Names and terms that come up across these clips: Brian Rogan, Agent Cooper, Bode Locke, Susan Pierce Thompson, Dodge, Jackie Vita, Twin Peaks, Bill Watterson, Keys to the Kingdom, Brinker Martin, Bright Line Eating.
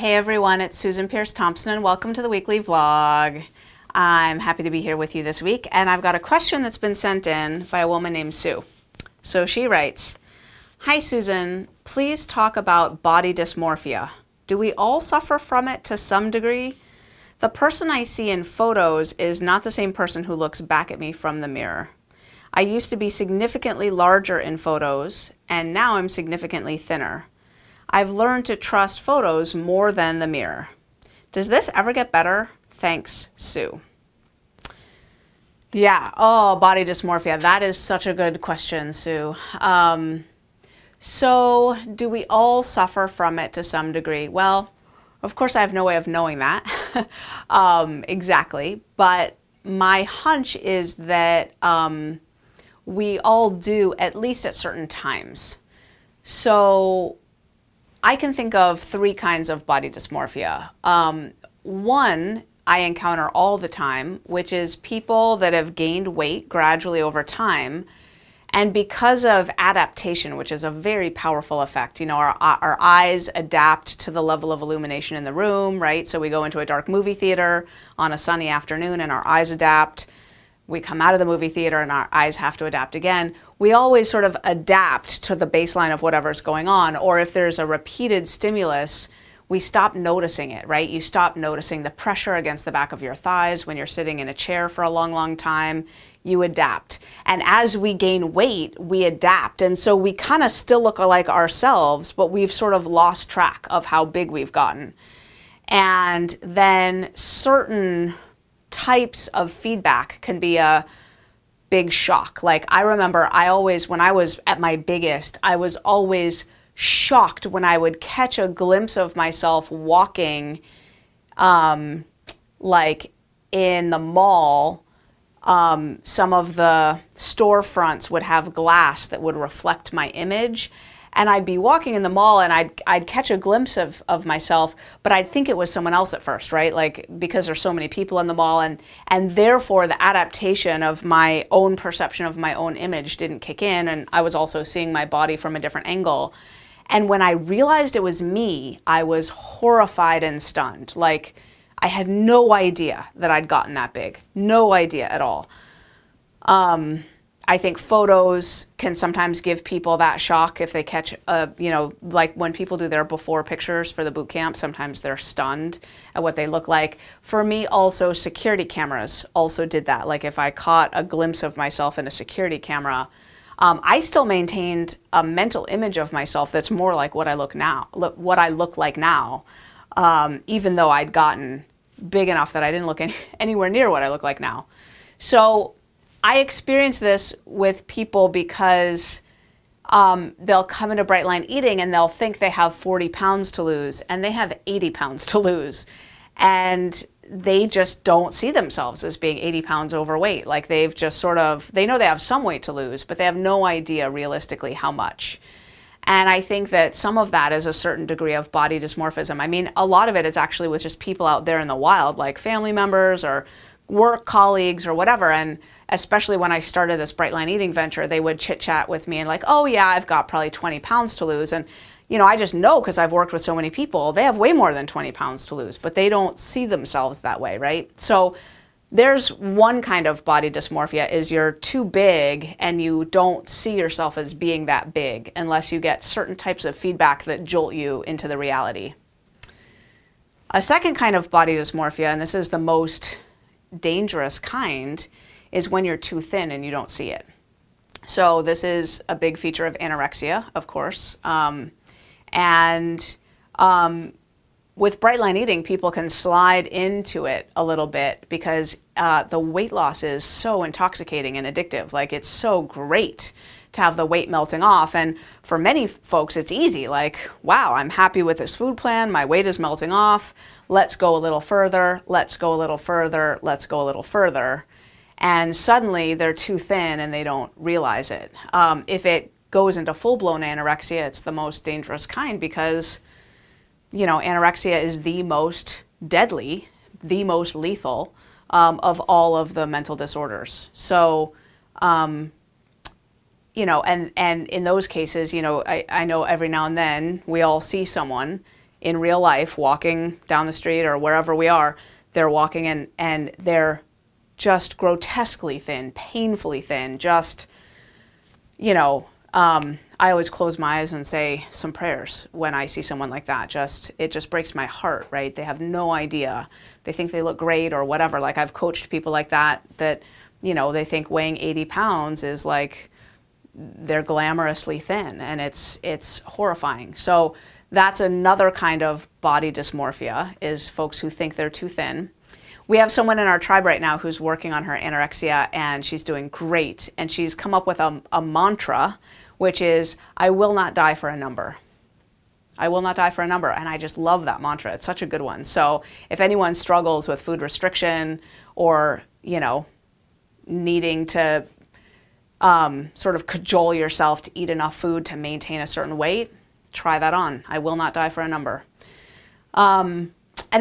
Hey everyone, it's Susan Pierce Thompson and welcome to the weekly vlog. I'm happy to be here with you this week and I've got a question that's been sent in by a woman named Sue. So she writes, "Hi Susan, please talk about body dysmorphia. Do we all suffer from it to some degree? The person I see in photos is not the same person who looks back at me from the mirror. I used to be significantly larger in photos and now I'm significantly thinner. I've learned to trust photos more than the mirror. Does this ever get better? Thanks, Sue." Yeah, oh, body dysmorphia. That is such a good question, Sue. So do we all suffer from it to some degree? Well, of course I have no way of knowing that exactly, but my hunch is that we all do, at least at certain times. So I can think of three kinds of body dysmorphia. One I encounter all the time, which is people that have gained weight gradually over time, and because of adaptation, which is a very powerful effect. You know, our eyes adapt to the level of illumination in the room, right? So we go into a dark movie theater on a sunny afternoon and our eyes adapt. We come out of the movie theater and our eyes have to adapt again. We always sort of adapt to the baseline of whatever's going on, or if there's a repeated stimulus, we stop noticing it, right? You stop noticing the pressure against the back of your thighs when you're sitting in a chair for a long, long time. You adapt. And as we gain weight, we adapt. And so we kind of still look like ourselves, but we've sort of lost track of how big we've gotten. And then certain types of feedback can be a big shock. Like I remember when I was at my biggest, I was always shocked when I would catch a glimpse of myself walking like in the mall. Some of the storefronts would have glass that would reflect my image. And I'd be walking in the mall and I'd catch a glimpse of myself, but I'd think it was someone else at first, right? Like, because there's so many people in the mall, and therefore the adaptation of my own perception of my own image didn't kick in, and I was also seeing my body from a different angle. And when I realized it was me, I was horrified and stunned. Like, I had no idea that I'd gotten that big. No idea at all. I think photos can sometimes give people that shock if they catch, you know, like when people do their before pictures for the boot camp, sometimes they're stunned at what they look like. For me, also security cameras also did that. Like if I caught a glimpse of myself in a security camera, I still maintained a mental image of myself that's more like what I look now, what I look like now, even though I'd gotten big enough that I didn't look anywhere near what I look like now. So I experience this with people because they'll come into Bright Line Eating and they'll think they have 40 pounds to lose, and they have 80 pounds to lose. And they just don't see themselves as being 80 pounds overweight. Like they've just sort of, they know they have some weight to lose, but they have no idea realistically how much. And I think that some of that is a certain degree of body dysmorphism. I mean, a lot of it is actually with just people out there in the wild, like family members or work colleagues or whatever. And especially when I started this Bright Line Eating venture, they would chit chat with me and like, oh yeah, I've got probably 20 pounds to lose. And you know, I just know because I've worked with so many people, they have way more than 20 pounds to lose, but they don't see themselves that way, right? So there's one kind of body dysmorphia is you're too big and you don't see yourself as being that big unless you get certain types of feedback that jolt you into the reality. A second kind of body dysmorphia, and this is the most dangerous kind, is when you're too thin and you don't see it. So this is a big feature of anorexia, of course. With Bright Line Eating, people can slide into it a little bit because the weight loss is so intoxicating and addictive. Like it's so great to have the weight melting off. And for many folks, it's easy. Like, wow, I'm happy with this food plan. My weight is melting off. Let's go a little further. Let's go a little further. Let's go a little further. And suddenly they're too thin and they don't realize it. If it goes into full-blown anorexia, it's the most dangerous kind because, you know, anorexia is the most deadly, the most lethal of all of the mental disorders. So, you know, and in those cases, you know, I know every now and then we all see someone in real life walking down the street or wherever we are, they're walking and they're just grotesquely thin, painfully thin, just, you know, I always close my eyes and say some prayers when I see someone like that. It just breaks my heart, right? They have no idea. They think they look great or whatever. Like, I've coached people like that that, you know, they think weighing 80 pounds is like they're glamorously thin, and it's horrifying. So that's another kind of body dysmorphia, is folks who think they're too thin. We have someone in our tribe right now who's working on her anorexia, and she's doing great, and she's come up with a mantra, which is, I will not die for a number. I will not die for a number. And I just love that mantra. It's such a good one. So if anyone struggles with food restriction or, you know, needing to sort of cajole yourself to eat enough food to maintain a certain weight, try that on. I will not die for a number. And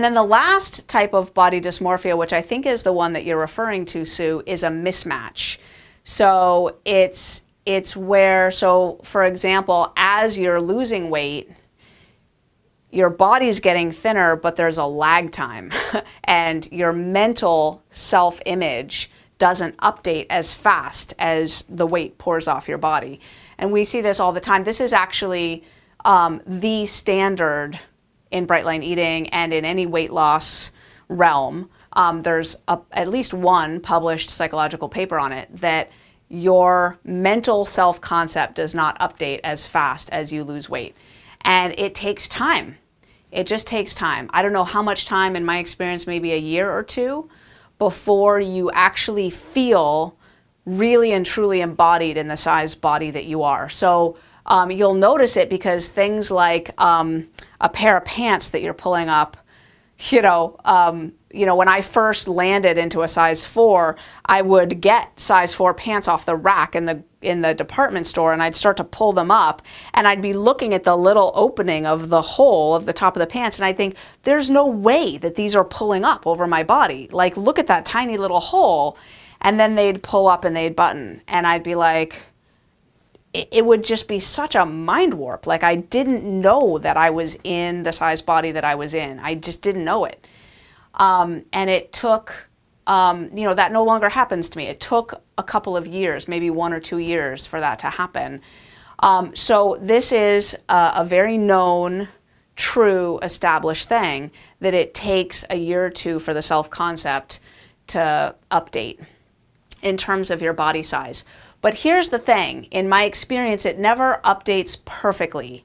then the last type of body dysmorphia, which I think is the one that you're referring to, Sue, is a mismatch. So it's where, so for example, as you're losing weight, your body's getting thinner, but there's a lag time and your mental self-image doesn't update as fast as the weight pours off your body. And we see this all the time. This is actually the standard in Bright Line Eating and in any weight loss realm. There's at least one published psychological paper on it that your mental self-concept does not update as fast as you lose weight. And it takes time. It just takes time. I don't know how much time, in my experience, maybe a year or two, before you actually feel really and truly embodied in the size body that you are. So you'll notice it because things like a pair of pants that you're pulling up, you know, when I first landed into a size 4, I would get size 4 pants off the rack in the department store, and I'd start to pull them up, and I'd be looking at the little opening of the hole of the top of the pants, and I'd think, there's no way that these are pulling up over my body. Like, look at that tiny little hole. And then they'd pull up and they'd button, and I'd be like, it would just be such a mind warp. Like, I didn't know that I was in the size body that I was in. I just didn't know it. And it took, you know, that no longer happens to me. It took a couple of years, maybe 1 or 2 years, for that to happen. So this is a very known, true, established thing, that it takes a year or two for the self-concept to update in terms of your body size. But here's the thing, in my experience, it never updates perfectly.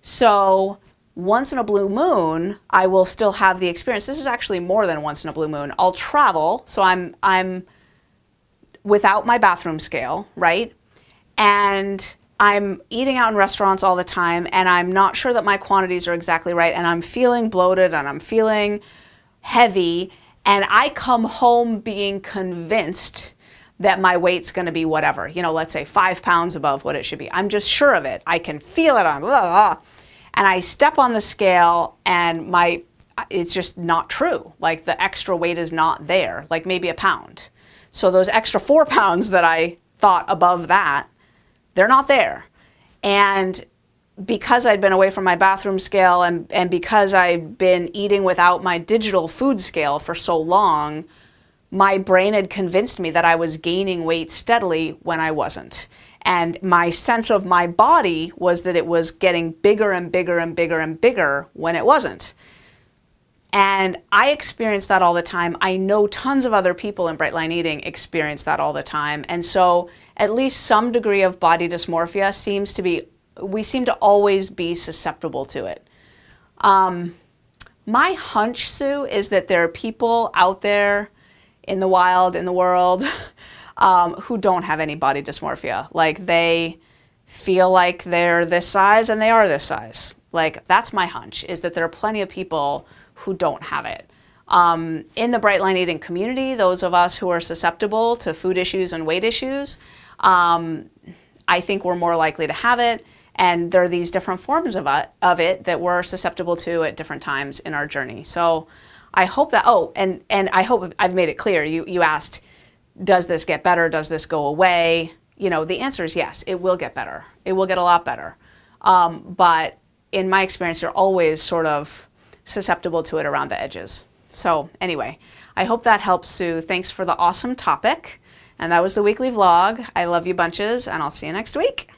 So once in a blue moon, I will still have the experience. This is actually more than once in a blue moon. I'll travel, so I'm without my bathroom scale, right? And I'm eating out in restaurants all the time, and I'm not sure that my quantities are exactly right, and I'm feeling bloated, and I'm feeling heavy, and I come home being convinced that my weight's going to be whatever, you know, let's say 5 pounds above what it should be. I'm just sure of it. I can feel it. And I step on the scale, and it's just not true. Like, the extra weight is not there, like maybe a pound. So those extra 4 pounds that I thought above that, they're not there. And because I'd been away from my bathroom scale, and because I'd been eating without my digital food scale for so long, my brain had convinced me that I was gaining weight steadily when I wasn't. And my sense of my body was that it was getting bigger and bigger and bigger and bigger when it wasn't. And I experience that all the time. I know tons of other people in Bright Line Eating experience that all the time. And so at least some degree of body dysmorphia seems to be, we seem to always be susceptible to it. My hunch, Sue, is that there are people out there in the wild, in the world, who don't have any body dysmorphia. Like, they feel like they're this size, and they are this size. Like, that's my hunch, is that there are plenty of people who don't have it. In the Bright Line Eating community, those of us who are susceptible to food issues and weight issues, I think we're more likely to have it. And there are these different forms of it that we're susceptible to at different times in our journey. So I hope that, and I hope I've made it clear. You asked, does this get better? Does this go away? You know, the answer is yes, it will get better. It will get a lot better. But in my experience, you're always sort of susceptible to it around the edges. So anyway, I hope that helps, Sue. Thanks for the awesome topic. And that was the weekly vlog. I love you bunches, and I'll see you next week.